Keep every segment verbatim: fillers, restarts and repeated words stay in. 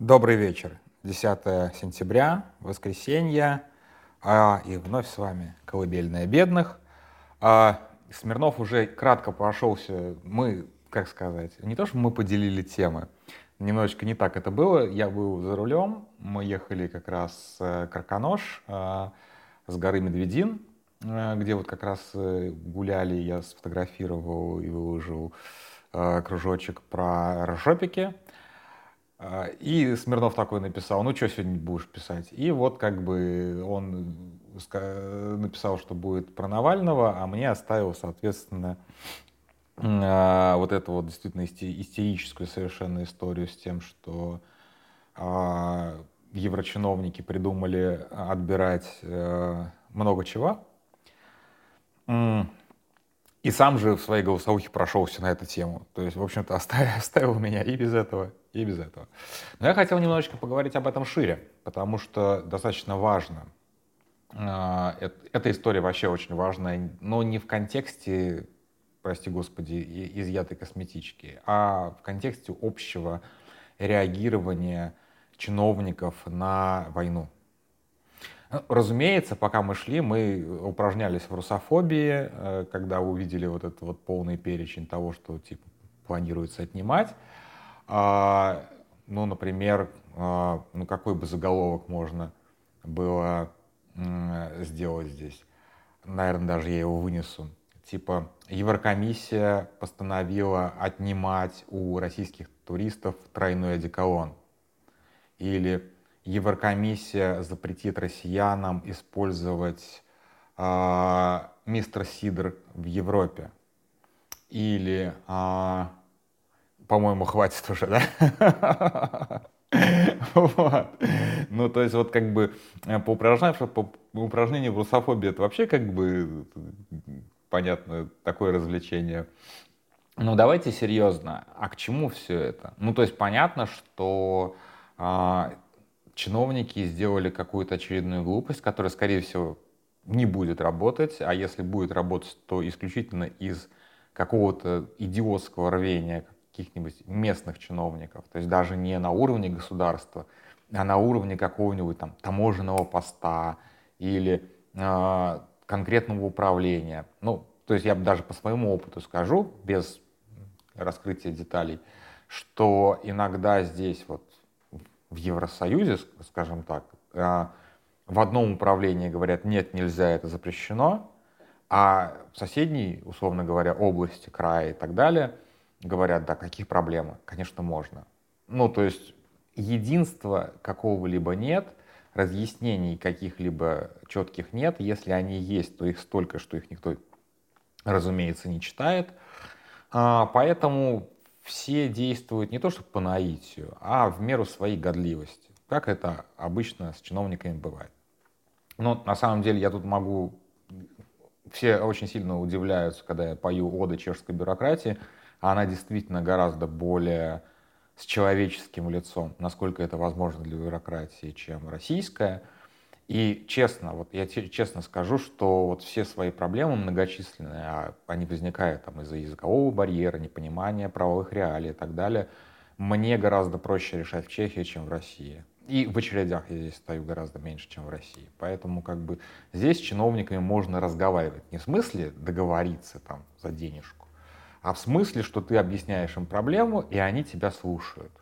Добрый вечер. десятое сентября, воскресенье, и вновь с вами колыбельная бедных. Смирнов уже кратко прошелся. Мы, как сказать, не то, что мы поделили темы, немножечко не так это было. Я был за рулем, мы ехали как раз с Карконош, с горы Медведин, где вот как раз гуляли, я сфотографировал и выложил кружочек про ржопики. И Смирнов такой написал: ну что сегодня будешь писать? И вот как бы он написал, что будет про Навального, а мне оставил, соответственно, вот эту вот действительно истерическую совершенно историю с тем, что еврочиновники придумали отбирать много чего. И сам же в своей голосовухе прошелся на эту тему. То есть, в общем-то, оставил, оставил меня и без этого, и без этого. Но я хотел немножечко поговорить об этом шире, потому что достаточно важно. Эта история вообще очень важная, но не в контексте, прости господи, изъятой косметички, а в контексте общего реагирования чиновников на войну. Разумеется, пока мы шли, мы упражнялись в русофобии, когда увидели вот этот вот полный перечень того, что типа планируется отнимать. Ну, например, ну какой бы заголовок можно было сделать здесь? Наверное, даже я его вынесу. Типа Еврокомиссия постановила отнимать у российских туристов тройной одеколон. Или Еврокомиссия запретит россиянам использовать э, мистер Сидр в Европе. Или, э, по-моему, хватит уже, да? Ну, то есть, вот как бы по упражнению в русофобии это вообще как бы, понятно, такое развлечение. Ну, давайте серьезно. А к чему все это? Ну, то есть, понятно, что чиновники сделали какую-то очередную глупость, которая, скорее всего, не будет работать, а если будет работать, то исключительно из какого-то идиотского рвения каких-нибудь местных чиновников, то есть даже не на уровне государства, а на уровне какого-нибудь там таможенного поста или э, конкретного управления. Ну, то есть я даже по своему опыту скажу, без раскрытия деталей, что иногда здесь вот в Евросоюзе, скажем так, в одном управлении говорят: нет, нельзя, это запрещено, а в соседней, условно говоря, области, крае и так далее, говорят: да, какие проблемы, конечно, можно. Ну, то есть единства какого-либо нет, разъяснений каких-либо четких нет, если они есть, то их столько, что их никто, разумеется, не читает, поэтому все действуют не то что по наитию, а в меру своей годливости, как это обычно с чиновниками бывает. Но на самом деле я тут могу... Все очень сильно удивляются, когда я пою оды чешской бюрократии, а она действительно гораздо более с человеческим лицом, насколько это возможно для бюрократии, чем российская. И честно, вот я честно скажу, что вот все свои проблемы многочисленные, они возникают там из-за языкового барьера, непонимания правовых реалий и так далее, мне гораздо проще решать в Чехии, чем в России. И в очередях я здесь стою гораздо меньше, чем в России. Поэтому как бы здесь с чиновниками можно разговаривать. Не в смысле договориться там за денежку, а в смысле, что ты объясняешь им проблему, и они тебя слушают.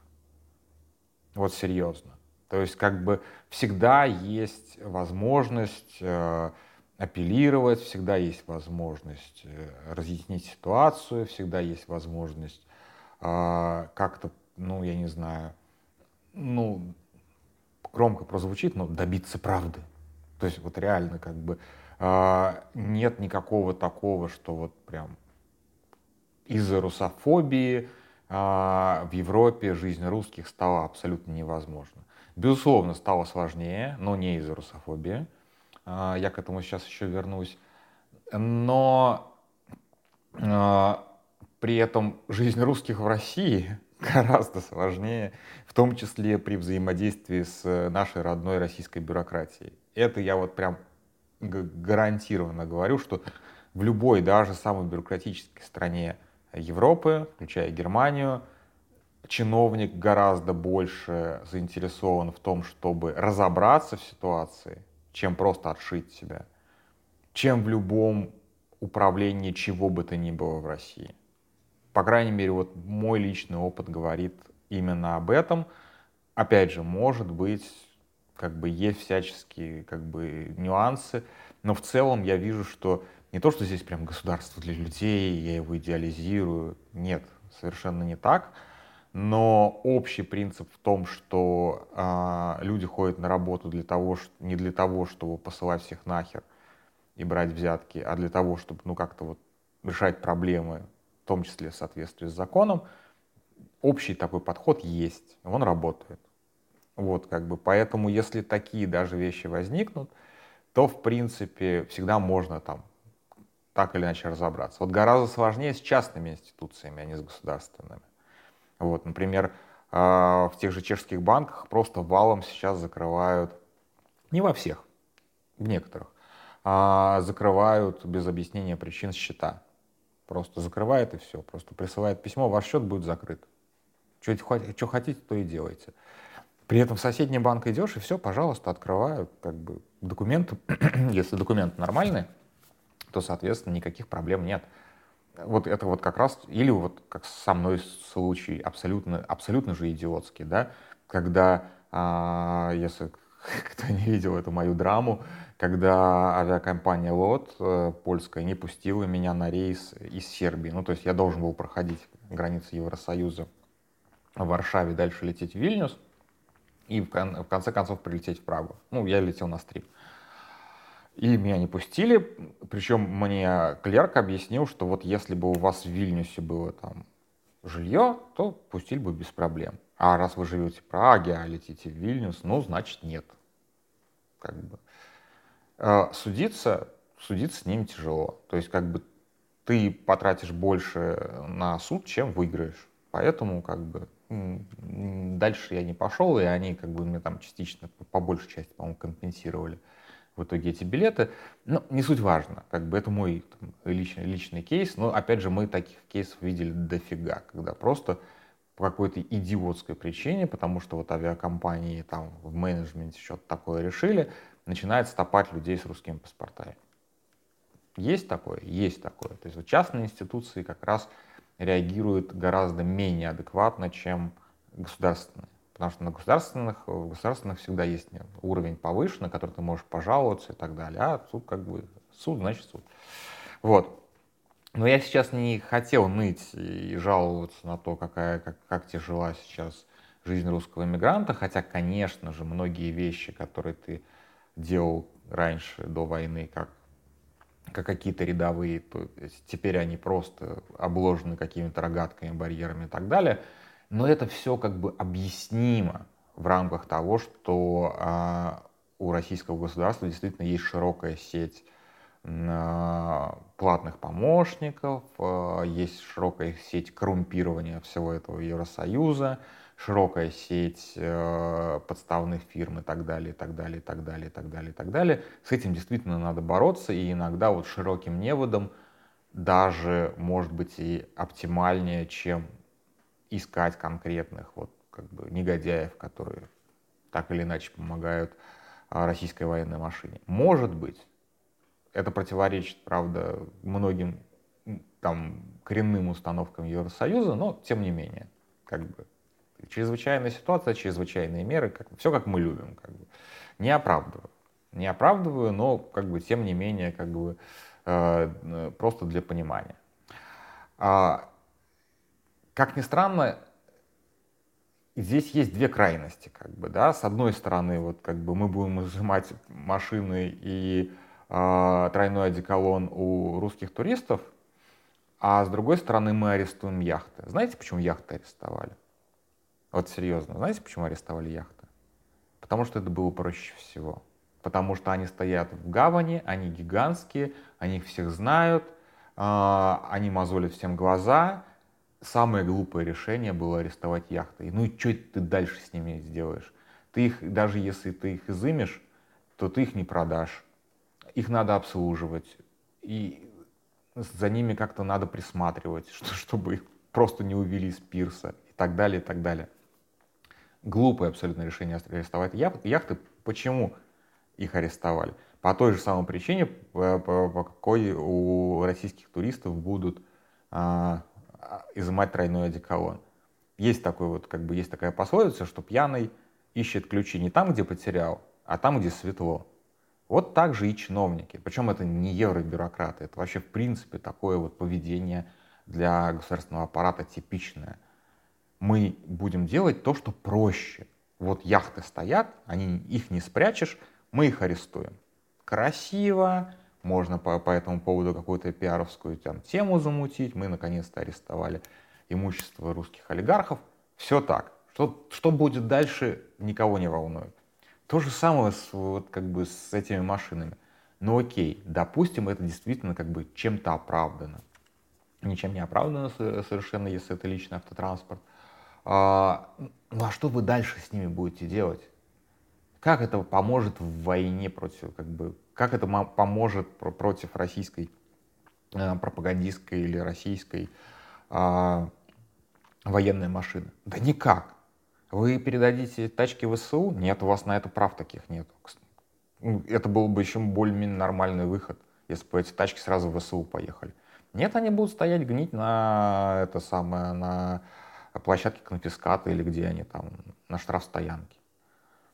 Вот серьезно. То есть как бы всегда есть возможность э, апеллировать, всегда есть возможность э, разъяснить ситуацию, всегда есть возможность э, как-то, ну, я не знаю, ну, громко прозвучит, но добиться правды. То есть вот реально как бы э, нет никакого такого, что вот прям из-за русофобии э, в Европе жизнь русских стала абсолютно невозможна. Безусловно, стало сложнее, но не из-за русофобии. Я к этому сейчас еще вернусь. Но при этом жизнь русских в России гораздо сложнее, в том числе при взаимодействии с нашей родной российской бюрократией. Это я вот прям гарантированно говорю, что в любой, даже самой бюрократической стране Европы, включая Германию, чиновник гораздо больше заинтересован в том, чтобы разобраться в ситуации, чем просто отшить себя, чем в любом управлении чего бы то ни было в России. По крайней мере, вот мой личный опыт говорит именно об этом. Опять же, может быть, как бы есть всяческие как бы, нюансы, но в целом я вижу, что не то, что здесь прям государство для людей, я его идеализирую, нет, совершенно не так. Но общий принцип в том, что э, люди ходят на работу для того, что, не для того, чтобы посылать всех нахер и брать взятки, а для того, чтобы ну, как-то вот решать проблемы, в том числе в соответствии с законом, общий такой подход есть, он работает. Вот, как бы, поэтому, если такие даже вещи возникнут, то, в принципе, всегда можно там так или иначе разобраться. Вот гораздо сложнее с частными институциями, а не с государственными. Вот, например, в тех же чешских банках просто валом сейчас закрывают, не во всех, в некоторых, закрывают без объяснения причин счета. Просто закрывает и все, просто присылает письмо, ваш счет будет закрыт. Что хотите, то и делайте. При этом в соседний банк идешь, и все, пожалуйста, открывают как бы, документы. Если документы нормальные, то, соответственно, никаких проблем нет. Вот это вот как раз, или вот как со мной случай, абсолютно, абсолютно же идиотский, да, когда, а, если кто не видел эту мою драму, когда авиакомпания лот, польская, не пустила меня на рейс из Сербии, ну, то есть я должен был проходить границы Евросоюза в Варшаве, дальше лететь в Вильнюс и в, кон- в конце концов прилететь в Прагу, ну, я летел на стрип. И меня не пустили, причем мне клерк объяснил, что вот если бы у вас в Вильнюсе было там жилье, то пустили бы без проблем. А раз вы живете в Праге, а летите в Вильнюс, ну, значит, нет. Как бы. Судиться, судиться с ним тяжело. То есть, как бы, ты потратишь больше на суд, чем выиграешь. Поэтому, как бы, дальше я не пошел, и они, как бы, мне там частично, по большей части, по-моему, компенсировали. В итоге эти билеты, ну, не суть важно, как бы это мой там, личный, личный кейс, но, опять же, мы таких кейсов видели дофига, когда просто по какой-то идиотской причине, потому что вот авиакомпании там в менеджменте что-то такое решили, начинают стопать людей с русскими паспортами. Есть такое? Есть такое. То есть вот частные институции как раз реагируют гораздо менее адекватно, чем государственные. Потому что на государственных, в государственных всегда есть уровень повыше, на который ты можешь пожаловаться и так далее. А тут как бы суд, значит суд. Вот. Но я сейчас не хотел ныть и жаловаться на то, какая, как, как тяжела сейчас жизнь русского иммигранта. Хотя, конечно же, многие вещи, которые ты делал раньше, до войны, как, как какие-то рядовые, то теперь они просто обложены какими-то рогатками, барьерами и так далее. Но это все как бы объяснимо в рамках того, что э, у российского государства действительно есть широкая сеть э, платных помощников, э, есть широкая сеть коррумпирования всего этого Евросоюза, широкая сеть э, подставных фирм и так далее, и так далее, и так далее, и так далее, и так далее. С этим действительно надо бороться, и иногда вот широким неводом даже, может быть, и оптимальнее, чем искать конкретных вот, как бы, негодяев, которые так или иначе помогают российской военной машине. Может быть, это противоречит, правда, многим там, коренным установкам Евросоюза, но тем не менее, как бы, чрезвычайная ситуация, чрезвычайные меры, как, все как мы любим. Как бы. Не оправдываю, не оправдываю, но как бы, тем не менее, как бы, э, просто для понимания. Как ни странно, здесь есть две крайности, как бы, да. С одной стороны, вот как бы мы будем изымать машины и э, тройной одеколон у русских туристов, а с другой стороны мы арестуем яхты. Знаете, почему яхты арестовали? Вот серьезно, знаете, почему арестовали яхты? Потому что это было проще всего. Потому что они стоят в гавани, они гигантские, они их всех знают, э, они мозолят всем глаза. Самое глупое решение было арестовать яхты. Ну и что ты дальше с ними сделаешь? Ты их, даже если ты их изымешь, то ты их не продашь. Их надо обслуживать. И за ними как-то надо присматривать, что, чтобы их просто не увели с пирса и так далее, и так далее. Глупое абсолютно решение арестовать яхты. Почему их арестовали? По той же самой причине, по какой у российских туристов будут а, изымать тройной одеколон. Есть такой вот, как бы, есть такая пословица, что пьяный ищет ключи не там, где потерял, а там, где светло. Вот так же и чиновники. Причем это не евробюрократы, это вообще в принципе такое вот поведение для государственного аппарата типичное. Мы будем делать то, что проще. Вот яхты стоят, они, их не спрячешь, мы их арестуем. Красиво, можно по, по этому поводу какую-то пиаровскую там, тему замутить. Мы наконец-то арестовали имущество русских олигархов. Все так. Что, что будет дальше, никого не волнует. То же самое с, вот, как бы, с этими машинами. Ну окей, допустим, это действительно как бы чем-то оправдано. Ничем не оправдано совершенно, если это личный автотранспорт. А, ну а что вы дальше с ними будете делать? Как это поможет в войне против, как бы, как это поможет против российской э, пропагандистской или российской э, военной машины? Да никак. Вы передадите тачки в ВСУ? Нет, у вас на это прав таких нет. Это был бы еще более-менее нормальный выход, если бы эти тачки сразу в ВСУ поехали. Нет, они будут стоять гнить на это самое, на площадке конфиската или где они там, на штрафстоянке.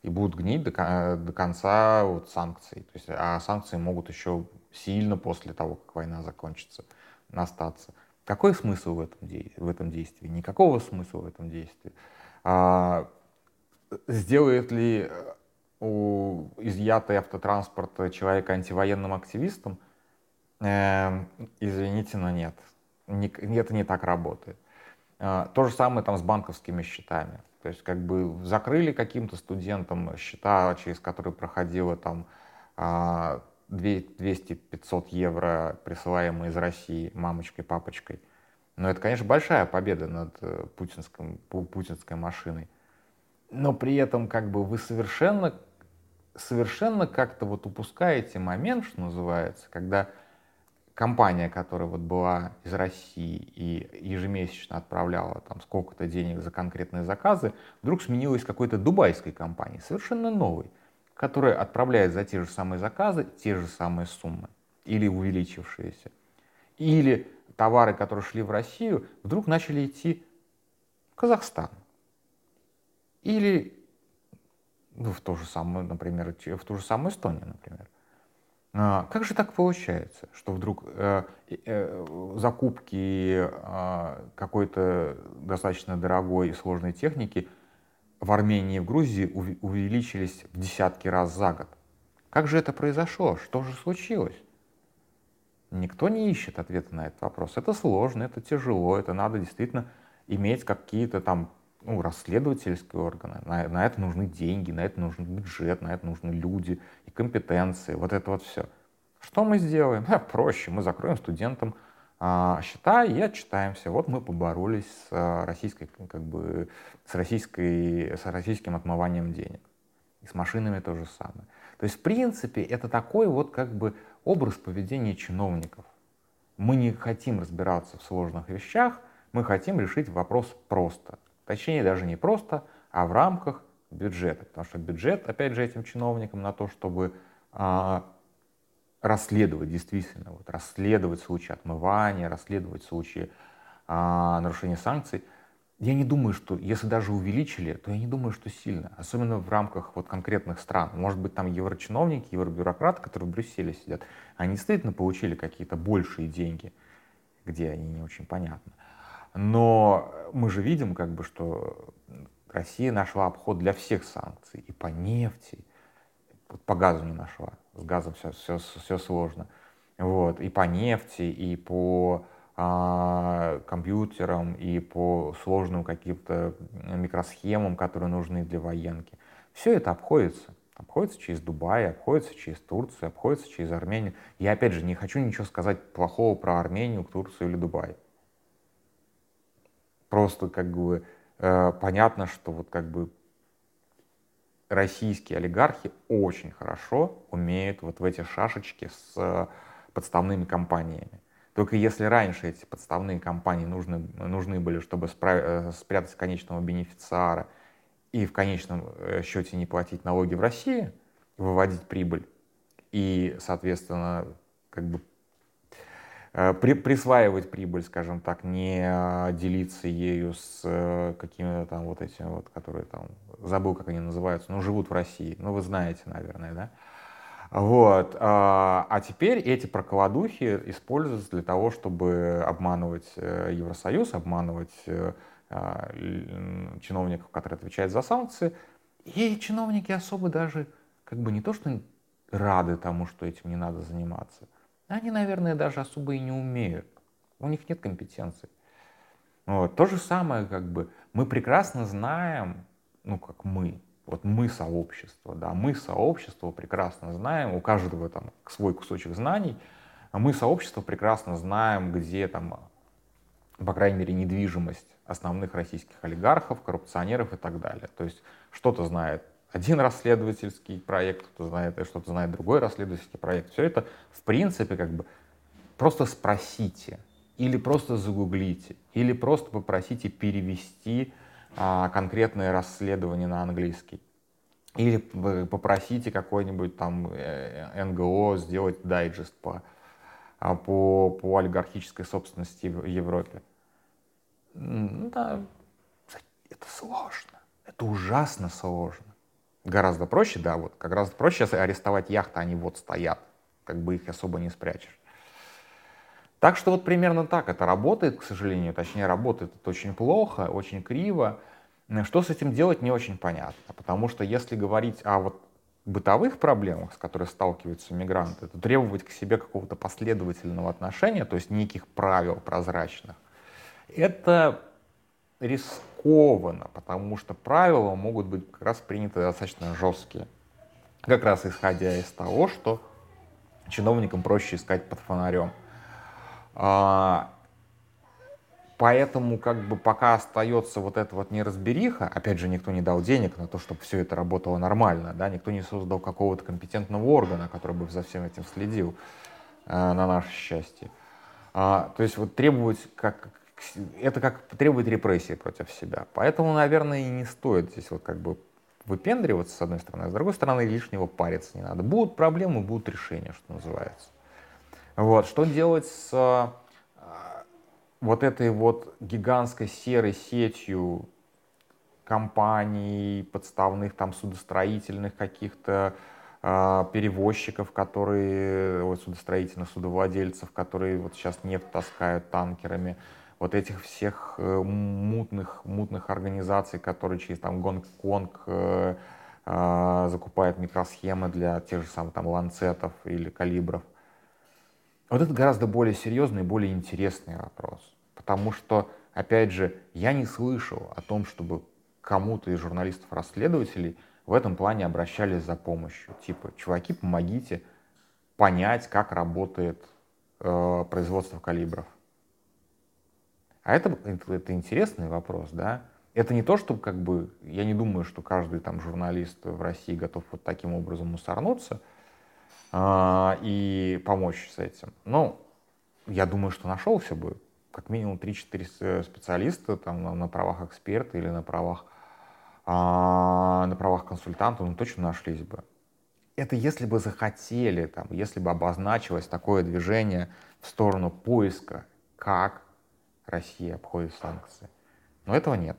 И будут гнить до, до конца вот санкций. То есть, а санкции могут еще сильно после того, как война закончится, остаться. Какой смысл в этом, в этом действии? Никакого смысла в этом действии. А, сделает ли у, изъятый автотранспорт человека антивоенным активистом? Э, извините, но нет. Не, это не так работает. А, то же самое там с банковскими счетами. То есть как бы закрыли каким-то студентам счета, через которые проходило там двести-пятьсот евро, присылаемые из России мамочкой, папочкой. Но это, конечно, большая победа над путинским, путинской машиной. Но при этом как бы вы совершенно, совершенно как-то вот упускаете момент, что называется, когда компания, которая вот была из России и ежемесячно отправляла там сколько-то денег за конкретные заказы, вдруг сменилась какой-то дубайской компанией, совершенно новой, которая отправляет за те же самые заказы те же самые суммы или увеличившиеся. Или товары, которые шли в Россию, вдруг начали идти в Казахстан. Или ну, в ту же самую, например, в ту же самую Эстонию, например. Как же так получается, что вдруг э, э, закупки э, какой-то достаточно дорогой и сложной техники в Армении и в Грузии ув- увеличились в десятки раз за год? Как же это произошло? Что же случилось? Никто не ищет ответа на этот вопрос. Это сложно, это тяжело, это надо действительно иметь какие-то там ну, расследовательские органы, на, на это нужны деньги, на это нужен бюджет, на это нужны люди и компетенции, вот это вот все. Что мы сделаем? А, проще, мы закроем студентам а, счета и отчитаемся. Вот мы поборолись с, а, российской, как бы, с, российской, с российским отмыванием денег. И с машинами то же самое. То есть, в принципе, это такой вот как бы образ поведения чиновников. Мы не хотим разбираться в сложных вещах, мы хотим решить вопрос просто. Точнее, даже не просто, а в рамках бюджета. Потому что бюджет, опять же, этим чиновникам на то, чтобы а, расследовать действительно, вот, расследовать случаи отмывания, расследовать случаи а, нарушения санкций. Я не думаю, что, если даже увеличили, то я не думаю, что сильно. Особенно в рамках вот, конкретных стран. Может быть, там еврочиновники, евробюрократы, которые в Брюсселе сидят, они действительно получили какие-то большие деньги, где они не очень понятны. Но мы же видим, как бы, что Россия нашла обход для всех санкций. И по нефти, по газу не нашла. С газом все, все, все сложно. Вот. И по нефти, и по а, компьютерам, и по сложным каким-то микросхемам, которые нужны для военки. Все это обходится. Обходится через Дубай, обходится через Турцию, обходится через Армению. Я, опять же, не хочу ничего сказать плохого про Армению, Турцию или Дубай. Просто как бы э, понятно, что вот как бы российские олигархи очень хорошо умеют вот в эти шашечки с э, подставными компаниями. Только если раньше эти подставные компании нужны, нужны были, чтобы спра- спрятать конечного бенефициара и в конечном счете не платить налоги в России, выводить прибыль и, соответственно, как бы при, присваивать прибыль, скажем так, не делиться ею с какими-то там вот этими вот, которые там, забыл, как они называются, но живут в России. Ну, вы знаете, наверное, да? Вот. А теперь эти прокладухи используются для того, чтобы обманывать Евросоюз, обманывать чиновников, которые отвечают за санкции. И чиновники особо даже как бы не то, что рады тому, что этим не надо заниматься. Они, наверное, даже особо и не умеют. У них нет компетенций. Вот. То же самое, как бы, мы прекрасно знаем, ну как мы, вот мы сообщество, да, мы сообщество прекрасно знаем, у каждого там свой кусочек знаний, а мы сообщество прекрасно знаем, где там, по крайней мере, недвижимость основных российских олигархов, коррупционеров и так далее. То есть что-то знает один расследовательский проект, кто-то знает, что-то знает другой расследовательский проект. Все это, в принципе, как бы просто спросите, или просто загуглите, или просто попросите перевести а, конкретное расследование на английский. Или попросите какой-нибудь там эн гэ о сделать дайджест по, по, по олигархической собственности в Европе. Да, это сложно, это ужасно сложно. Гораздо проще, да, вот как раз проще арестовать яхты, они вот стоят, как бы их особо не спрячешь. Так что вот примерно так это работает, к сожалению, точнее работает это очень плохо, очень криво. Что с этим делать, не очень понятно, потому что если говорить о вот бытовых проблемах, с которыми сталкиваются мигранты, то требовать к себе какого-то последовательного отношения, то есть неких правил прозрачных, это рискованно, потому что правила могут быть как раз приняты достаточно жесткие. Как раз исходя из того, что чиновникам проще искать под фонарем. А, поэтому как бы пока остается вот эта вот неразбериха, опять же, никто не дал денег на то, чтобы все это работало нормально, да, никто не создал какого-то компетентного органа, который бы за всем этим следил, а, на наше счастье. А, то есть вот требовать как это как требует репрессии против себя. Поэтому, наверное, и не стоит здесь вот как бы выпендриваться, с одной стороны, а с другой стороны, лишнего париться не надо. Будут проблемы, будут решения, что называется. Вот. Что делать с а, вот этой вот гигантской серой сетью компаний, подставных там судостроительных каких-то а, перевозчиков, которые, вот, судостроительных судовладельцев, которые вот сейчас нефть таскают танкерами, вот этих всех мутных, мутных организаций, которые через там, Гонконг э, э, закупают микросхемы для тех же самых там, ланцетов или калибров. Вот это гораздо более серьезный и более интересный вопрос. Потому что, опять же, я не слышал о том, чтобы кому-то из журналистов-расследователей в этом плане обращались за помощью. Типа, чуваки, помогите понять, как работает э, производство калибров. А это, это, это интересный вопрос, да? Это не то, чтобы как бы... Я не думаю, что каждый там журналист в России готов вот таким образом мусорнуться э, и помочь с этим. Но я думаю, что нашелся бы как минимум три-четыре специалиста там, на, на правах эксперта или на правах, э, на правах консультанта, ну точно нашлись бы. Это если бы захотели, там, если бы обозначилось такое движение в сторону поиска, как Россия обходит санкции. Но этого нет.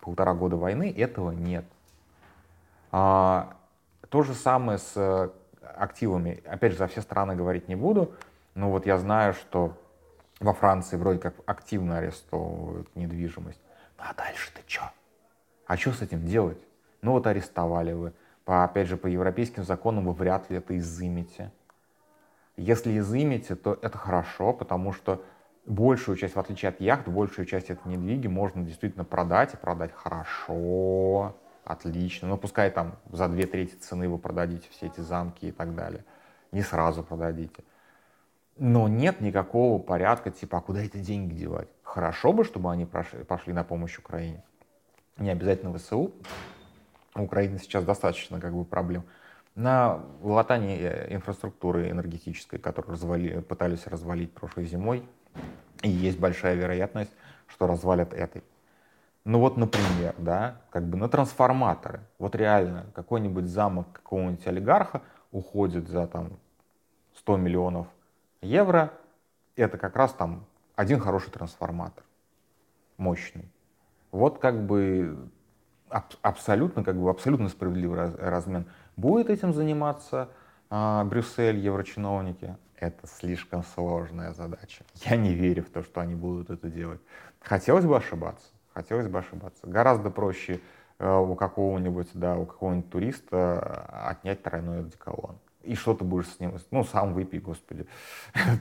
Полтора года войны, этого нет. А, то же самое с активами. Опять же, за все страны говорить не буду, но вот я знаю, что во Франции вроде как активно арестовывают недвижимость. Ну а дальше-то что? А что с этим делать? Ну вот арестовали вы. По, опять же, по европейским законам вы вряд ли это изымите. Если изымите, то это хорошо, потому что большую часть, в отличие от яхт, большую часть этой недвиги можно действительно продать, и продать хорошо, отлично. Но пускай там за две трети цены вы продадите все эти замки и так далее. Не сразу продадите. Но нет никакого порядка, типа, а куда эти деньги девать? Хорошо бы, чтобы они прошли, пошли на помощь Украине. Не обязательно ВСУ. У Украины сейчас достаточно как бы проблем. на латание инфраструктуры энергетической, которую развали, пытались развалить прошлой зимой, и есть большая вероятность, что развалят этой. Ну вот, например, да, как бы на трансформаторы. Вот реально какой-нибудь замок какого-нибудь олигарха уходит за там сто миллионов евро. Это как раз там один хороший трансформатор, мощный. Вот как бы аб- абсолютно, как бы абсолютно справедливый раз- размен. Будет этим заниматься э, Брюссель, еврочиновники? Это слишком сложная задача. Я не верю в то, что они будут это делать. Хотелось бы ошибаться. Хотелось бы ошибаться. Гораздо проще э, у какого-нибудь, да, у какого-нибудь туриста отнять тройной одеколон. И что ты будешь с ним? Ну, сам выпей, господи.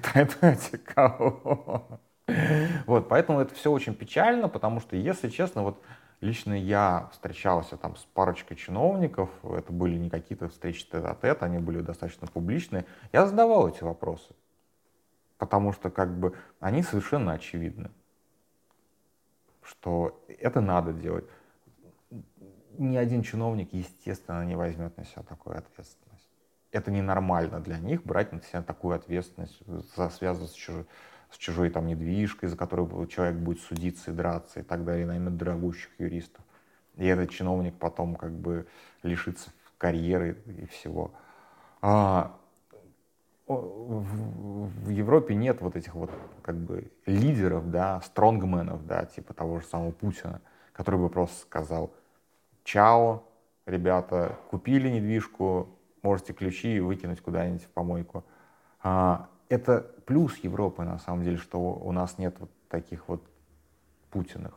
Тройной одеколон. Вот, поэтому это все очень печально, потому что, если честно, вот лично я встречался там с парочкой чиновников, это были не какие-то встречи тет-а-тет, они были достаточно публичные. Я задавал эти вопросы, потому что как бы они совершенно очевидны, что это надо делать. Ни один чиновник, естественно, не возьмет на себя такую ответственность. Это ненормально для них брать на себя такую ответственность, связываться с чужой, с чужой там недвижкой, за которую человек будет судиться и драться и так далее, наймет дорогущих юристов. И этот чиновник потом как бы лишится карьеры и всего. А в Европе нет вот этих вот как бы лидеров, да, стронгменов, да, типа того же самого Путина, который бы просто сказал: «Чао, ребята, купили недвижку, можете ключи выкинуть куда-нибудь в помойку». А, это плюс Европы, на самом деле, что у нас нет вот таких вот Путиных.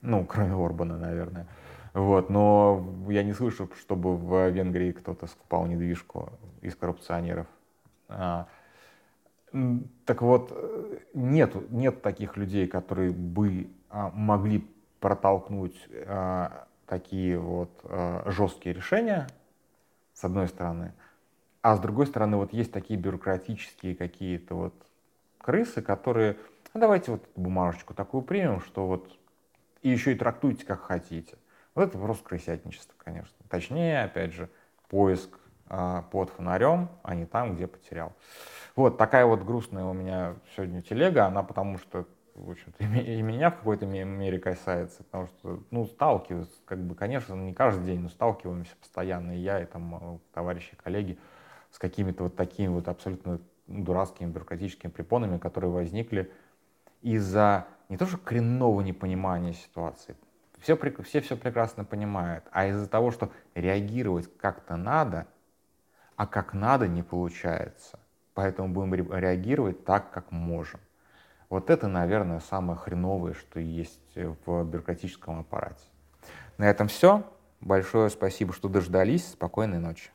Ну, кроме Орбана, наверное. Вот. Но я не слышу, чтобы в Венгрии кто-то скупал недвижку из коррупционеров. А, так вот, нет, нет таких людей, которые бы а, могли протолкнуть а, такие вот а, жесткие решения, с одной стороны. А с другой стороны, вот есть такие бюрократические какие-то вот крысы, которые: а давайте вот бумажечку такую примем, что вот и еще и трактуйте как хотите. Вот это просто крысятничество, конечно. Точнее, опять же, поиск под фонарем, а не там, где потерял. Вот такая вот грустная у меня сегодня телега, она потому что, в общем-то, и меня в какой-то мере касается, потому что, ну, сталкиваюсь, как бы, конечно, не каждый день, но сталкиваемся постоянно, и я, и там товарищи, коллеги, с какими-то вот такими вот абсолютно дурацкими бюрократическими препонами, которые возникли из-за не то что коренного непонимания ситуации, все, все все прекрасно понимают, а из-за того, что реагировать как-то надо, а как надо не получается. Поэтому будем реагировать так, как можем. Вот это, наверное, самое хреновое, что есть в бюрократическом аппарате. На этом все. Большое спасибо, что дождались. Спокойной ночи.